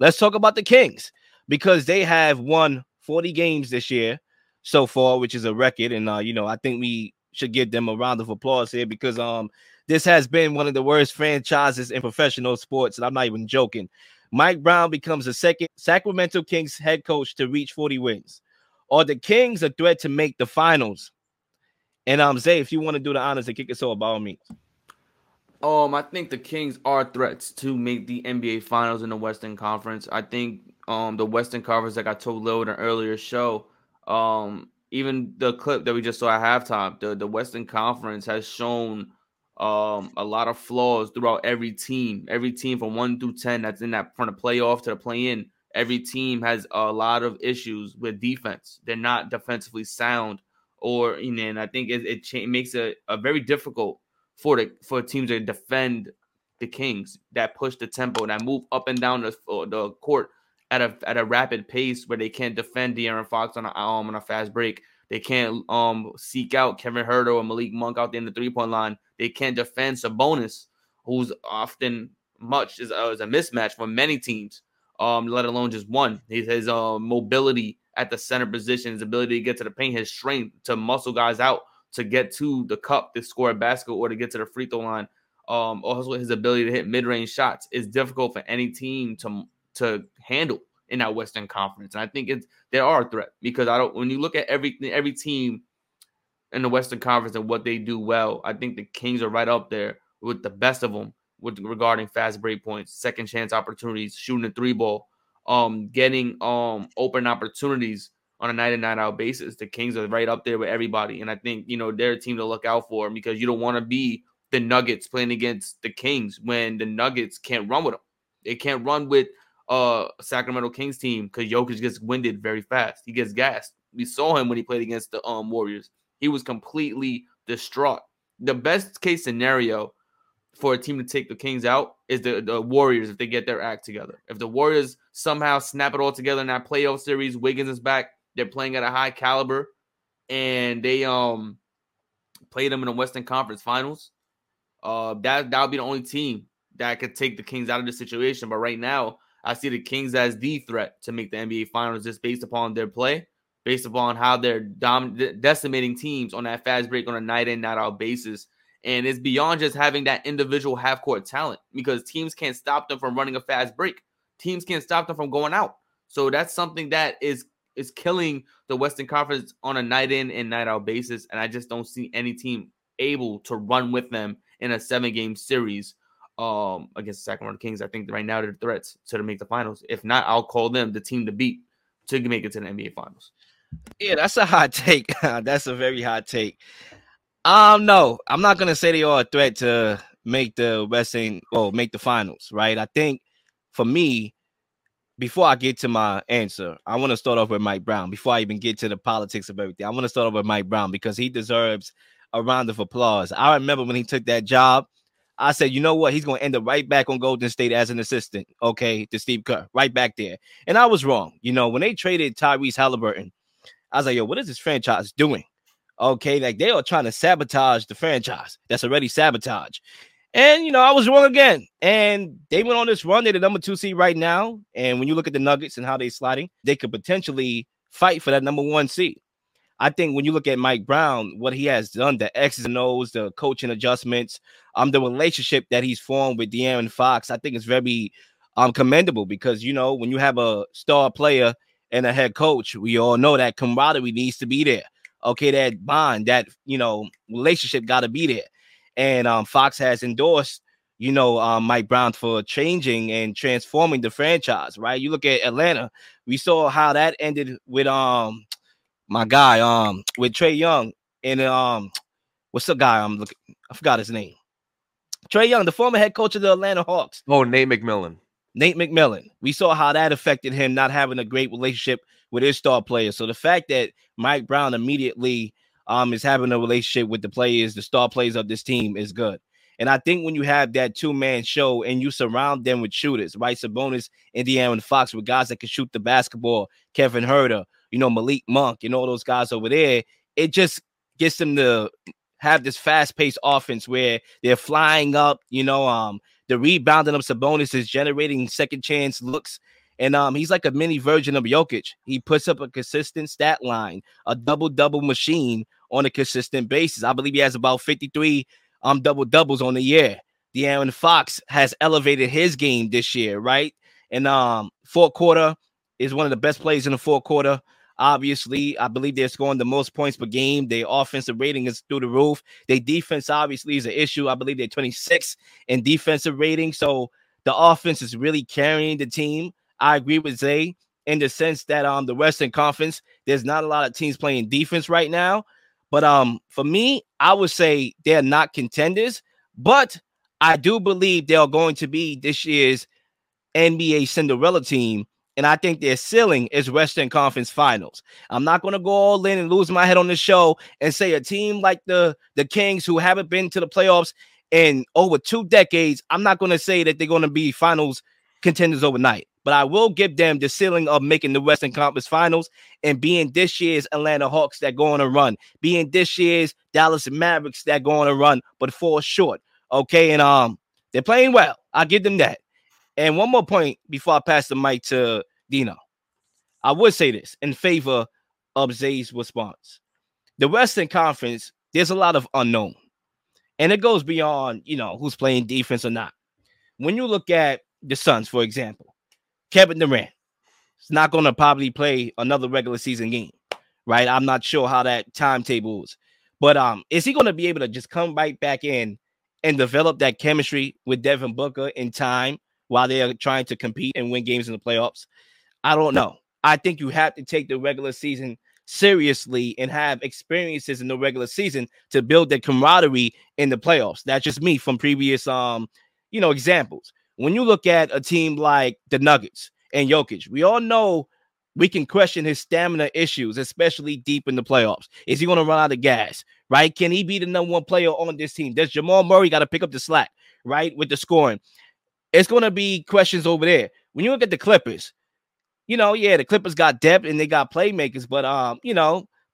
Let's talk about the Kings, because they have won 40 games this year so far, which is a record. And, you know, I think we should give them a round of applause here, because this has been one of the worst franchises in professional sports. And I'm not even joking. Mike Brown becomes the second Sacramento Kings head coach to reach 40 wins. Are the Kings a threat to make the finals? And Zay, if you want to do the honors and kick us off, by all means. I think the Kings are threats to make the NBA Finals in the Western Conference. I think the Western Conference, like I told Lil in an earlier show, even the clip that we just saw at halftime, the Western Conference has shown a lot of flaws throughout every team from 1 through 10 that's in that, from the playoff to the play-in. Every team has a lot of issues with defense. They're not defensively sound, and I think it makes it very difficult for teams to defend the Kings that push the tempo and that move up and down the court at a rapid pace, where they can't defend De'Aaron Fox on a fast break. They can't seek out Kevin Huerter or Malik Monk out there in the 3-point line. They can't defend Sabonis, who's often is a mismatch for many teams, let alone just one. His mobility at the center position, his ability to get to the paint, his strength to muscle guys out, to get to the cup to score a basket or to get to the free throw line. Also, his ability to hit mid-range shots is difficult for any team to handle in that Western Conference. And I think they are a threat, because when you look at every team in the Western Conference and what they do well, I think the Kings are right up there with the best of them regarding fast break points, second chance opportunities, shooting a 3-ball, getting open opportunities on a night in, night out basis. The Kings are right up there with everybody. And I think, they're a team to look out for, because you don't want to be the Nuggets playing against the Kings when the Nuggets can't run with them. They can't run with Sacramento Kings team, because Jokic gets winded very fast. He gets gassed. We saw him when he played against the Warriors. He was completely distraught. The best case scenario for a team to take the Kings out is the Warriors, if they get their act together. If the Warriors somehow snap it all together in that playoff series, Wiggins is back. They're playing at a high caliber, and they played them in the Western Conference Finals. That would be the only team that could take the Kings out of this situation. But right now, I see the Kings as the threat to make the NBA Finals, just based upon their play, based upon how they're decimating teams on that fast break on a night in, night out basis. And it's beyond just having that individual half-court talent, because teams can't stop them from running a fast break. Teams can't stop them from going out. So that's something that is killing the Western Conference on a night in and night out basis. And I just don't see any team able to run with them in a 7-game series against the Sacramento Kings. I think right now they're threats to make the finals. If not, I'll call them the team to beat to make it to the NBA finals. Yeah, that's a hot take. That's a very hot take. No, I'm not going to say they are a threat to make the Western or make the finals, right? I think for me, before I get to my answer, I want to start off with Mike Brown. Before I even get to the politics of everything, I want to start off with Mike Brown, because he deserves a round of applause. I remember when he took that job, I said, you know what? He's going to end up right back on Golden State as an assistant, okay, to Steve Kerr, right back there. And I was wrong. When they traded Tyrese Haliburton, I was like, yo, what is this franchise doing? Okay, like they are trying to sabotage the franchise that's already sabotaged. And, I was wrong again. And they went on this run. They're the number 2 seed right now. And when you look at the Nuggets and how they're sliding, they could potentially fight for that number 1 seed. I think when you look at Mike Brown, what he has done, the X's and O's, the coaching adjustments, the relationship that he's formed with De'Aaron Fox, I think it's very commendable, because, when you have a star player and a head coach, we all know that camaraderie needs to be there. Okay, that bond, that, relationship got to be there. And Fox has endorsed, Mike Brown for changing and transforming the franchise, right? You look at Atlanta. We saw how that ended with my guy, with Trae Young and what's the guy I'm looking? I forgot his name. Trae Young, the former head coach of the Atlanta Hawks. Oh, Nate McMillan. We saw how that affected him not having a great relationship with his star players. So the fact that Mike Brown immediately is having a relationship with the players, the star players of this team, is good. And I think when you have that 2-man show and you surround them with shooters, right? Sabonis, Indiana, and Fox with guys that can shoot the basketball, Kevin Huerter, Malik Monk and all those guys over there, it just gets them to have this fast-paced offense where they're flying up, the rebounding of Sabonis is generating second-chance looks. And he's like a mini version of Jokic. He puts up a consistent stat line, a double-double machine on a consistent basis. I believe he has about 53 double-doubles on the year. De'Aaron Fox has elevated his game this year, right? And fourth quarter is one of the best plays in the fourth quarter. Obviously, I believe they're scoring the most points per game. Their offensive rating is through the roof. Their defense, obviously, is an issue. I believe they're 26th in defensive rating. So the offense is really carrying the team. I agree with Zay in the sense that the Western Conference, there's not a lot of teams playing defense right now. But for me, I would say they're not contenders. But I do believe they're going to be this year's NBA Cinderella team. And I think their ceiling is Western Conference Finals. I'm not going to go all in and lose my head on the show and say a team like the Kings, who haven't been to the playoffs in over 2 decades, I'm not going to say that they're going to be finals contenders overnight. But I will give them the ceiling of making the Western Conference Finals and being this year's Atlanta Hawks that go on a run, being this year's Dallas Mavericks that go on a run, but fall short. Okay, and they're playing well. I'll give them that. And one more point before I pass the mic to Dino. I would say this in favor of Zay's response. The Western Conference, there's a lot of unknown. And it goes beyond, you know, who's playing defense or not. When you look at the Suns, for example, Kevin Durant is not going to probably play another regular season game, right? I'm not sure how that timetable is. But is he going to be able to just come right back in and develop that chemistry with Devin Booker in time while they are trying to compete and win games in the playoffs? I don't know. I think you have to take the regular season seriously and have experiences in the regular season to build the camaraderie in the playoffs. That's just me from previous, examples. When you look at a team like the Nuggets and Jokic, we all know we can question his stamina issues, especially deep in the playoffs. Is he going to run out of gas, right? Can he be the number one player on this team? Does Jamal Murray got to pick up the slack, right, with the scoring? It's going to be questions over there. When you look at the Clippers, you know, yeah, the Clippers got depth and they got playmakers, but,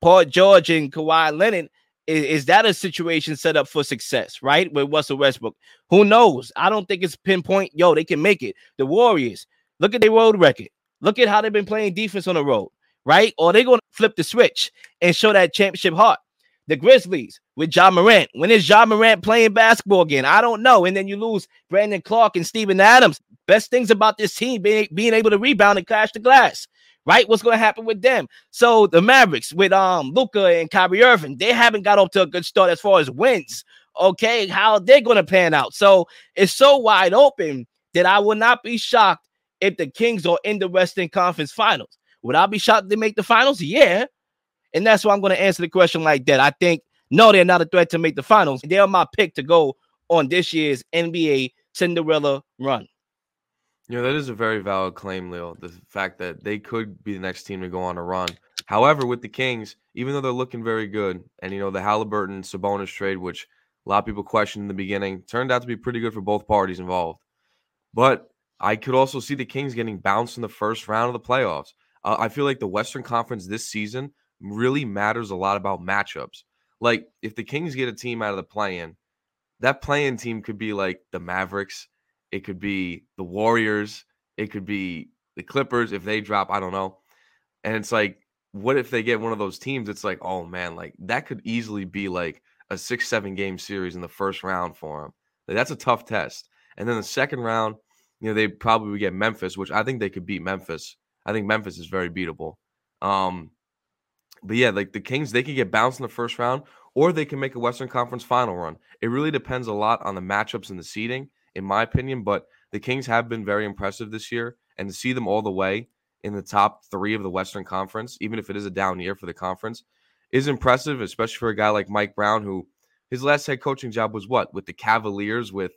Paul George and Kawhi Leonard, is that a situation set up for success, right, with Russell Westbrook? Who knows? I don't think it's pinpoint, they can make it. The Warriors, look at their road record. Look at how they've been playing defense on the road, right? Or they're going to flip the switch and show that championship heart. The Grizzlies with Ja Morant. When is Ja Morant playing basketball again? I don't know. And then you lose Brandon Clark and Steven Adams. Best things about this team being able to rebound and crash the glass, right? What's going to happen with them? So the Mavericks with Luka and Kyrie Irving, they haven't got off to a good start as far as wins. Okay, how they're going to pan out? So it's so wide open that I will not be shocked if the Kings are in the Western Conference Finals. Would I be shocked if they make the finals? Yeah. And that's why I'm going to answer the question like that. I think, no, they're not a threat to make the finals. They're my pick to go on this year's NBA Cinderella run. You know, that is a very valid claim, Leo, the fact that they could be the next team to go on a run. However, with the Kings, even though they're looking very good, and, you know, the Haliburton-Sabonis trade, which a lot of people questioned in the beginning, turned out to be pretty good for both parties involved. But I could also see the Kings getting bounced in the first round of the playoffs. I feel like the Western Conference this season really matters a lot about matchups. Like, if the Kings get a team out of the play-in, that play-in team could be like the Mavericks. It could be the Warriors. It could be the Clippers. If they drop, I don't know. And it's like, what if they get one of those teams? It's like, oh man, like that could easily be like a 6-7 game series in the first round for them. Like, that's a tough test. And then the second round, you know, they probably would get Memphis, which I think they could beat Memphis. I think Memphis is very beatable. But yeah, like the Kings, they could get bounced in the first round, or they can make a Western Conference final run. It really depends a lot on the matchups and the seeding, in my opinion. But the Kings have been very impressive this year, and to see them all the way in the top 3 of the Western Conference, even if it is a down year for the conference, is impressive, especially for a guy like Mike Brown, who his last head coaching job was what? With the Cavaliers, with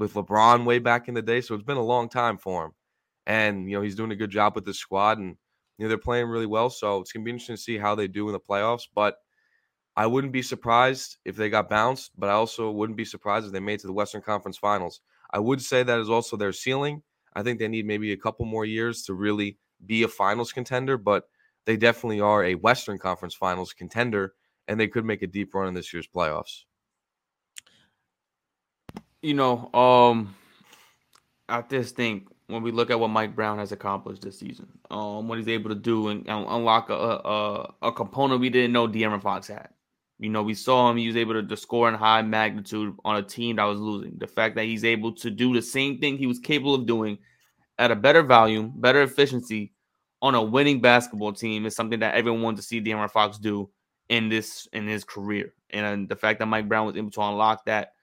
LeBron way back in the day. So it's been a long time for him. And, you know, he's doing a good job with the squad, and you know, they're playing really well, so it's going to be interesting to see how they do in the playoffs. But I wouldn't be surprised if they got bounced, but I also wouldn't be surprised if they made it to the Western Conference Finals. I would say that is also their ceiling. I think they need maybe a couple more years to really be a finals contender, but they definitely are a Western Conference Finals contender, and they could make a deep run in this year's playoffs. You know, I just think when we look at what Mike Brown has accomplished this season, what he's able to do and unlock a component we didn't know De'Aaron Fox had. You know, we saw him. He was able to score in high magnitude on a team that was losing. The fact that he's able to do the same thing he was capable of doing at a better volume, better efficiency on a winning basketball team is something that everyone wanted to see De'Aaron Fox do in his career. And the fact that Mike Brown was able to unlock that,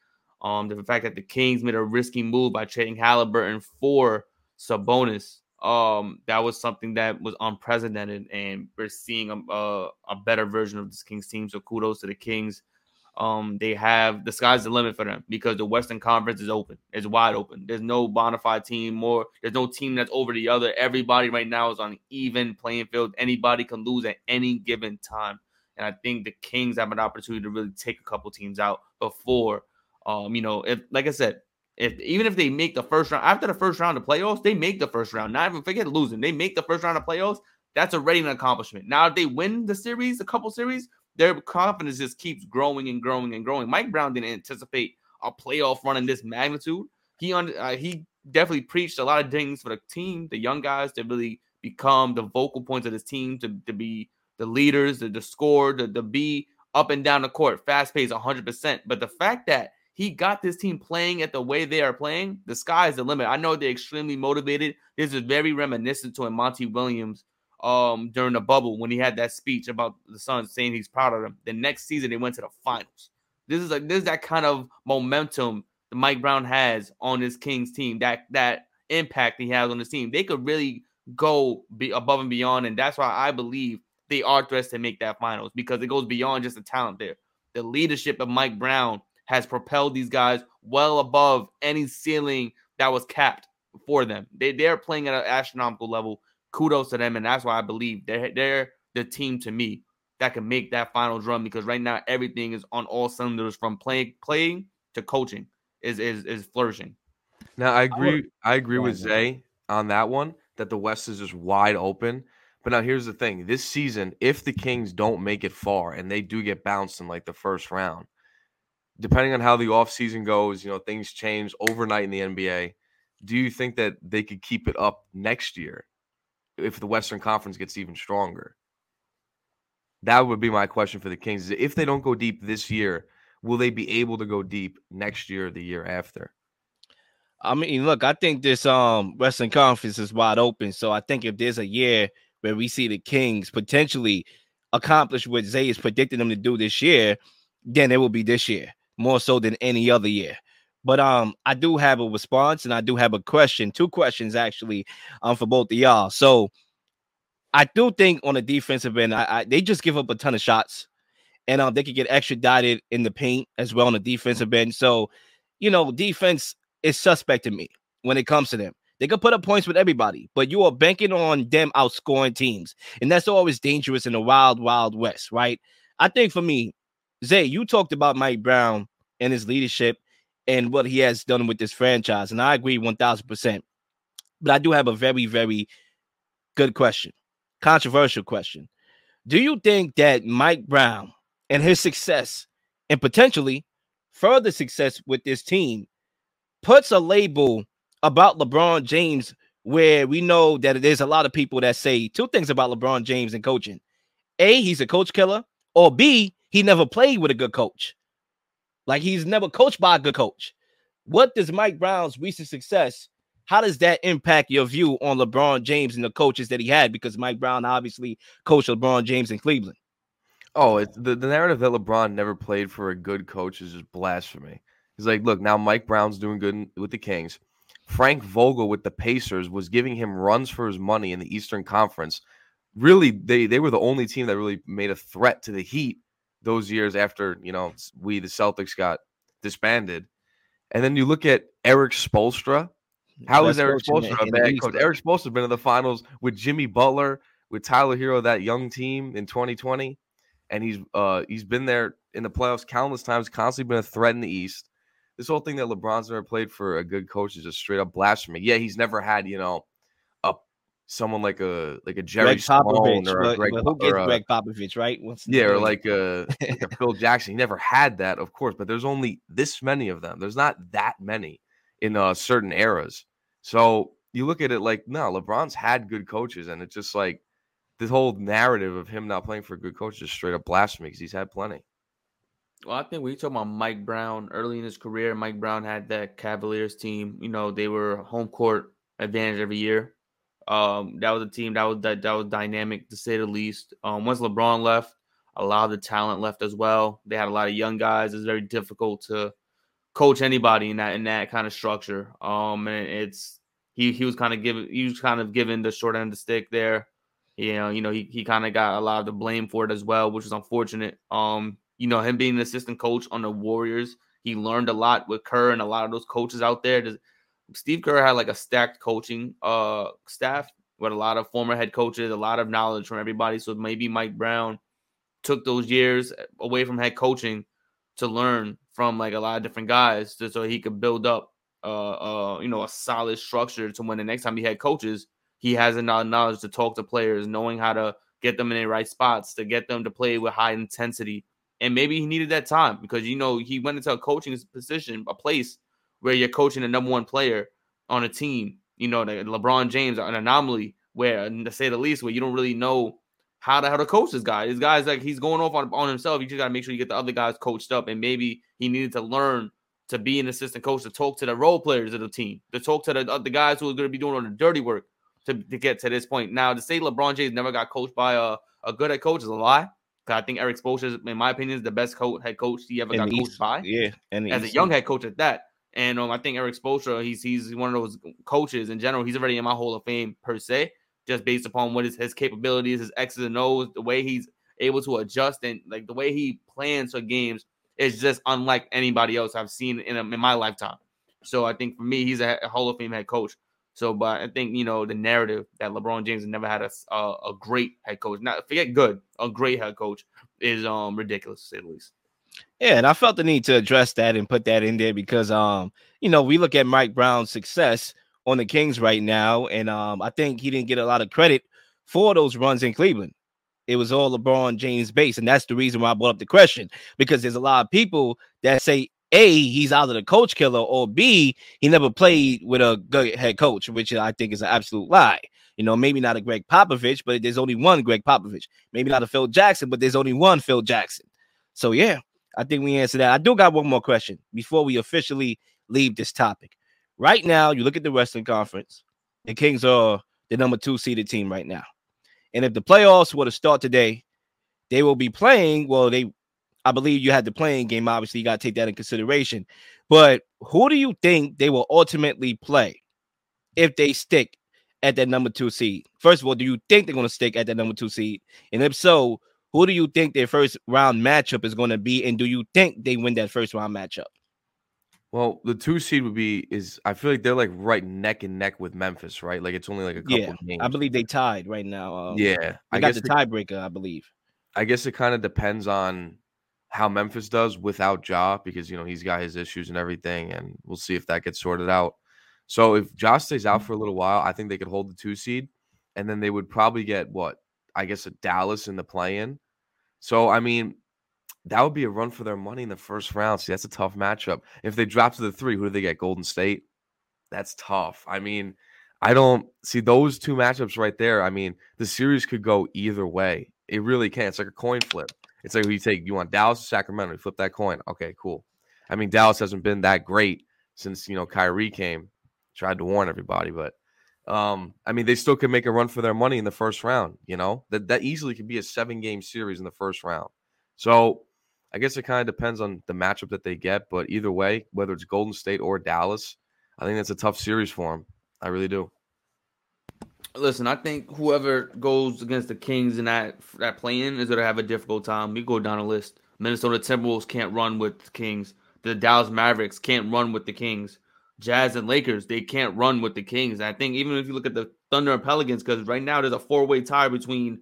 the fact that the Kings made a risky move by trading Haliburton for Sabonis, that was something that was unprecedented, and we're seeing a better version of this Kings team. So kudos to the Kings. They have the sky's the limit for them because the Western Conference is open. It's wide open. There's no bona fide team more. There's no team that's over the other. Everybody right now is on an even playing field. Anybody can lose at any given time. And I think the Kings have an opportunity to really take a couple teams out before, you know, if, like I said, Even if they make the first round, after the first round of playoffs, they make the first round. Not even forget losing. They make the first round of playoffs. That's already an accomplishment. Now, if they win the series, a couple series, their confidence just keeps growing and growing and growing. Mike Brown didn't anticipate a playoff run in this magnitude. He definitely preached a lot of things for the team, the young guys, to really become the vocal points of this team, to be the leaders, to score, to be up and down the court, fast pace, 100%. But the fact that he got this team playing at the way they are playing, the sky is the limit. I know they're extremely motivated. This is very reminiscent to Monty Williams during the bubble when he had that speech about the Suns saying he's proud of them. The next season, they went to the finals. This is that kind of momentum that Mike Brown has on this Kings team, that impact he has on this team. They could really go above and beyond, and that's why I believe they are threats to make that finals because it goes beyond just the talent there. The leadership of Mike Brown has propelled these guys well above any ceiling that was capped for them. They're playing at an astronomical level. Kudos to them, and that's why I believe they're the team to me that can make that final run because right now everything is on all cylinders from playing to coaching is flourishing. Now, I agree with Zay on that one, that the West is just wide open. But now here's the thing. This season, if the Kings don't make it far and they do get bounced in like the first round, depending on how the offseason goes, you know, things change overnight in the NBA. Do you think that they could keep it up next year if the Western Conference gets even stronger? That would be my question for the Kings. Is if they don't go deep this year, will they be able to go deep next year or the year after? I mean, look, I think this Western Conference is wide open. So I think if there's a year where we see the Kings potentially accomplish what Zay is predicting them to do this year, then it will be this year, more so than any other year. But I do have a response, and I do have a question, two questions actually, for both of y'all. So I do think on the defensive end, they just give up a ton of shots, and they could get extradited in the paint as well on the defensive end. So, you know, defense is suspect to me when it comes to them. They could put up points with everybody, but you are banking on them outscoring teams, and that's always dangerous in the wild, wild West, right? I think for me, Zay, you talked about Mike Brown and his leadership and what he has done with this franchise, and I agree 1,000%. But I do have a very, very good question, controversial question. Do you think that Mike Brown and his success and potentially further success with this team puts a label about LeBron James where we know that there's a lot of people that say two things about LeBron James and coaching? A, he's a coach killer, or B, he never played with a good coach. Like, he's never coached by a good coach. What does Mike Brown's recent success, how does that impact your view on LeBron James and the coaches that he had? Because Mike Brown obviously coached LeBron James in Cleveland. Oh, it's the narrative that LeBron never played for a good coach is just blasphemy. He's like, look, now Mike Brown's doing good with the Kings. Frank Vogel with the Pacers was giving him runs for his money in the Eastern Conference. Really, they were the only team that really made a threat to the Heat those years after, you know, the Celtics got disbanded. And then you look at Eric Spoelstra. How is Eric Spoelstra a bad coach? Eric Spoelstra has been in the finals with Jimmy Butler, with Tyler Hero, that young team in 2020. And he's been there in the playoffs countless times, constantly been a threat in the East. This whole thing that LeBron's never played for a good coach is just straight up blasphemy. Yeah, he's never had, you know, someone like a Jerry Stone or a Greg Popovich, right? Or like a Phil Jackson. He never had that, of course, but there's only this many of them. There's not that many in certain eras. So you look at it like, no, LeBron's had good coaches, and it's just like this whole narrative of him not playing for a good coach is straight up blasphemy because he's had plenty. Well, I think we talk about Mike Brown early in his career. Mike Brown had that Cavaliers team. You know, they were home court advantage every year. That was a team that was dynamic, to say the least. Once LeBron left, a lot of the talent left as well. They had a lot of young guys. It's very difficult to coach anybody in that kind of structure. And it's he was kind of given the short end of the stick there. You know, he kind of got a lot of the blame for it as well, which was unfortunate. You know, him being an assistant coach on the Warriors, he learned a lot with Kerr and a lot of those coaches out there. Steve Kerr had like a stacked coaching staff with a lot of former head coaches, a lot of knowledge from everybody. So maybe Mike Brown took those years away from head coaching to learn from like a lot of different guys, just so he could build up, you know, a solid structure to when the next time he had coaches, he has enough knowledge to talk to players, knowing how to get them in the right spots, to get them to play with high intensity. And maybe he needed that time because, you know, he went into a coaching position, a place where you're coaching the number one player on a team. You know, the LeBron James, an anomaly where, to say the least, where you don't really know how to coach this guy. This guy's like, he's going off on himself. You just got to make sure you get the other guys coached up. And maybe he needed to learn to be an assistant coach, to talk to the role players of the team, to talk to the guys who are going to be doing all the dirty work to get to this point. Now, to say LeBron James never got coached by a good head coach is a lie. I think Eric Spoelstra, in my opinion, is the best head coach he ever got coached by. Yeah, as a young head coach at that. And I think Eric Spoelstra, he's one of those coaches in general. He's already in my Hall of Fame per se, just based upon what is his capabilities, his X's and O's, the way he's able to adjust, and like the way he plans for games is just unlike anybody else I've seen in my lifetime. So I think for me, he's a Hall of Fame head coach. So, but I think, you know, the narrative that LeBron James never had a great head coach, not forget good, a great head coach, is ridiculous, to say the least. Yeah, and I felt the need to address that and put that in there because, you know, we look at Mike Brown's success on the Kings right now, and I think he didn't get a lot of credit for those runs in Cleveland. It was all LeBron James based, and that's the reason why I brought up the question, because there's a lot of people that say, A, he's either the coach killer, or B, he never played with a good head coach, which I think is an absolute lie. You know, maybe not a Greg Popovich, but there's only one Greg Popovich. Maybe not a Phil Jackson, but there's only one Phil Jackson. So, yeah, I think we answered that. I do got one more question before we officially leave this topic. Right now, you look at the Western Conference, the Kings are the number 2 seeded team right now. And if the playoffs were to start today, they will be playing, I believe you had the playing game. Obviously, you got to take that in consideration. But who do you think they will ultimately play if they stick at that number 2 seed? First of all, do you think they're going to stick at that number 2 seed? And if so, who do you think their first round matchup is going to be? And do you think they win that first round matchup? Well, the 2 seed is I feel like they're like right neck and neck with Memphis, right? Like it's only like a couple of games. I believe they tied right now. I guess the tiebreaker, I believe. I guess it kind of depends on how Memphis does without Ja, because, you know, he's got his issues and everything, and we'll see if that gets sorted out. So if Ja stays out for a little while, I think they could hold the 2 seed, and then they would probably get, a Dallas in the play-in. So, I mean, that would be a run for their money in the first round. See, that's a tough matchup. If they drop to the 3, who do they get? Golden State? That's tough. I mean, I don't see those two matchups right there. I mean, the series could go either way. It really can. It's like a coin flip. It's like you want Dallas or Sacramento, you flip that coin. Okay, cool. I mean, Dallas hasn't been that great since, you know, Kyrie came. Tried to warn everybody, but I mean, they still could make a run for their money in the first round, you know? That easily could be a 7-game series in the first round. So I guess it kind of depends on the matchup that they get, but either way, whether it's Golden State or Dallas, I think that's a tough series for them. I really do. Listen, I think whoever goes against the Kings in that play-in is going to have a difficult time. We go down a list. Minnesota Timberwolves can't run with the Kings. The Dallas Mavericks can't run with the Kings. Jazz and Lakers, they can't run with the Kings. And I think even if you look at the Thunder and Pelicans, because right now there's a 4-way tie between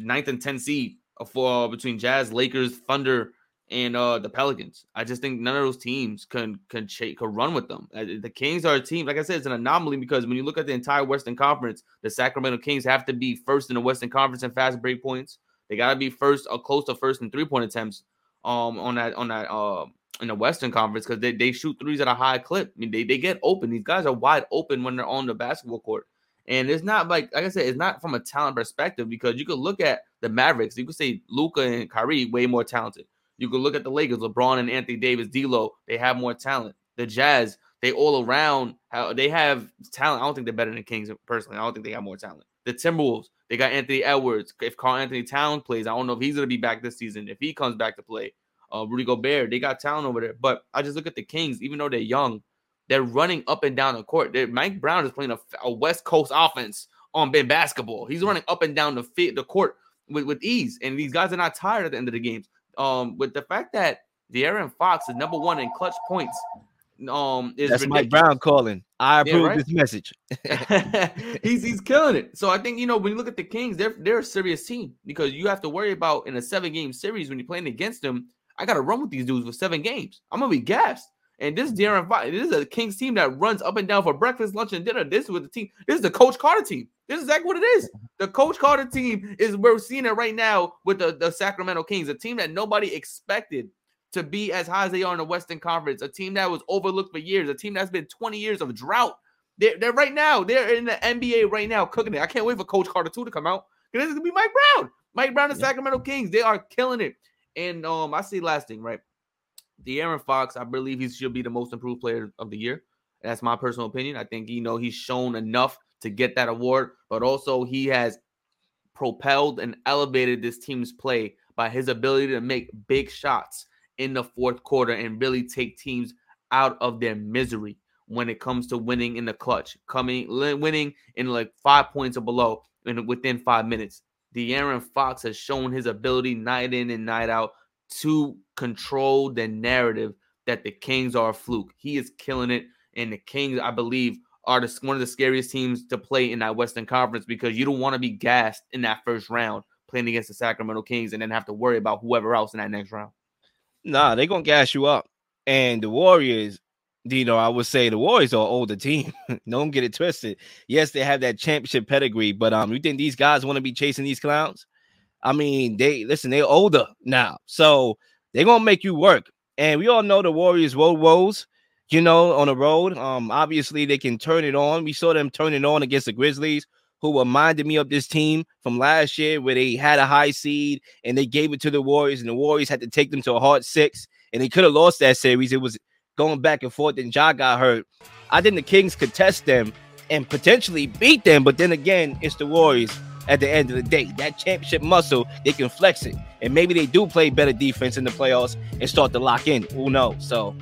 9th and 10th seed between Jazz, Lakers, Thunder, and the Pelicans. I just think none of those teams can run with them. The Kings are a team, like I said, it's an anomaly because when you look at the entire Western Conference, the Sacramento Kings have to be first in the Western Conference in fast break points. They got to be first or close to first in three-point attempts in the Western Conference because they shoot threes at a high clip. I mean, they get open. These guys are wide open when they're on the basketball court. And it's not like I said, it's not from a talent perspective because you could look at the Mavericks. You could say Luka and Kyrie, way more talented. You could look at the Lakers, LeBron and Anthony Davis, D'Lo. They have more talent. The Jazz, they all around, they have talent. I don't think they're better than Kings, personally. I don't think they have more talent. The Timberwolves, they got Anthony Edwards. If Karl Anthony Towns plays, I don't know if he's going to be back this season. If he comes back to play, Rudy Gobert, they got talent over there. But I just look at the Kings, even though they're young, they're running up and down the court. Mike Brown is playing a West Coast offense on big basketball. He's running up and down the court with ease, and these guys are not tired at the end of the games. With the fact that De'Aaron Fox is number one in clutch points, is that's ridiculous. Mike Brown calling. I approve this message. he's killing it. So I think, you know, when you look at the Kings, they're a serious team because you have to worry about in a 7-game series when you're playing against them. I got to run with these dudes for 7 games. I'm gonna be gassed. And this De'Aaron Fox, this is a Kings team that runs up and down for breakfast, lunch, and dinner. This is what the team. This is the Coach Carter team. This is exactly what it is. The Coach Carter team is where we're seeing it right now with the Sacramento Kings, a team that nobody expected to be as high as they are in the Western Conference, a team that was overlooked for years, a team that's been 20 years of drought. They're right now. They're in the NBA right now cooking it. I can't wait for Coach Carter 2 to come out because this is going to be Mike Brown. Mike Brown and Sacramento Kings, they are killing it. And I say last thing, right? De'Aaron Fox, I believe he should be the most improved player of the year. That's my personal opinion. I think, you know, he's shown enough to get that award, but also he has propelled and elevated this team's play by his ability to make big shots in the fourth quarter and really take teams out of their misery when it comes to winning in the clutch, winning in like 5 points or below and within 5 minutes. De'Aaron Fox has shown his ability night in and night out to control the narrative that the Kings are a fluke. He is killing it, and the Kings, I believe, are one of the scariest teams to play in that Western Conference because you don't want to be gassed in that first round playing against the Sacramento Kings and then have to worry about whoever else in that next round. Nah, they're going to gas you up. And the Warriors, you know, I would say the Warriors are an older team. Don't get it twisted. Yes, they have that championship pedigree, but you think these guys want to be chasing these clowns? I mean, they're older now, so they're gonna make you work. And we all know the Warriors' road woes, you know, on the road. Obviously they can turn it on. We saw them turn it on against the Grizzlies, who reminded me of this team from last year, where they had a high seed and they gave it to the Warriors, and the Warriors had to take them to a hard 6, and they could have lost that series. It was going back and forth, and Ja got hurt. I think the Kings could test them and potentially beat them, but then again, it's the Warriors. At the end of the day, that championship muscle, they can flex it. And maybe they do play better defense in the playoffs and start to lock in. Who knows? So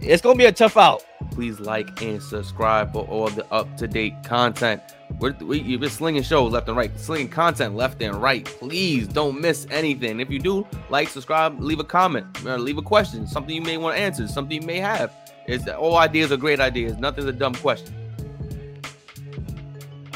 it's going to be a tough out. Please like and subscribe for all the up-to-date content. We've been slinging shows left and right, slinging content left and right. Please don't miss anything. If you do, like, subscribe, leave a comment, leave a question, something you may want to answer, something you may have. All ideas are great ideas. Nothing's a dumb question.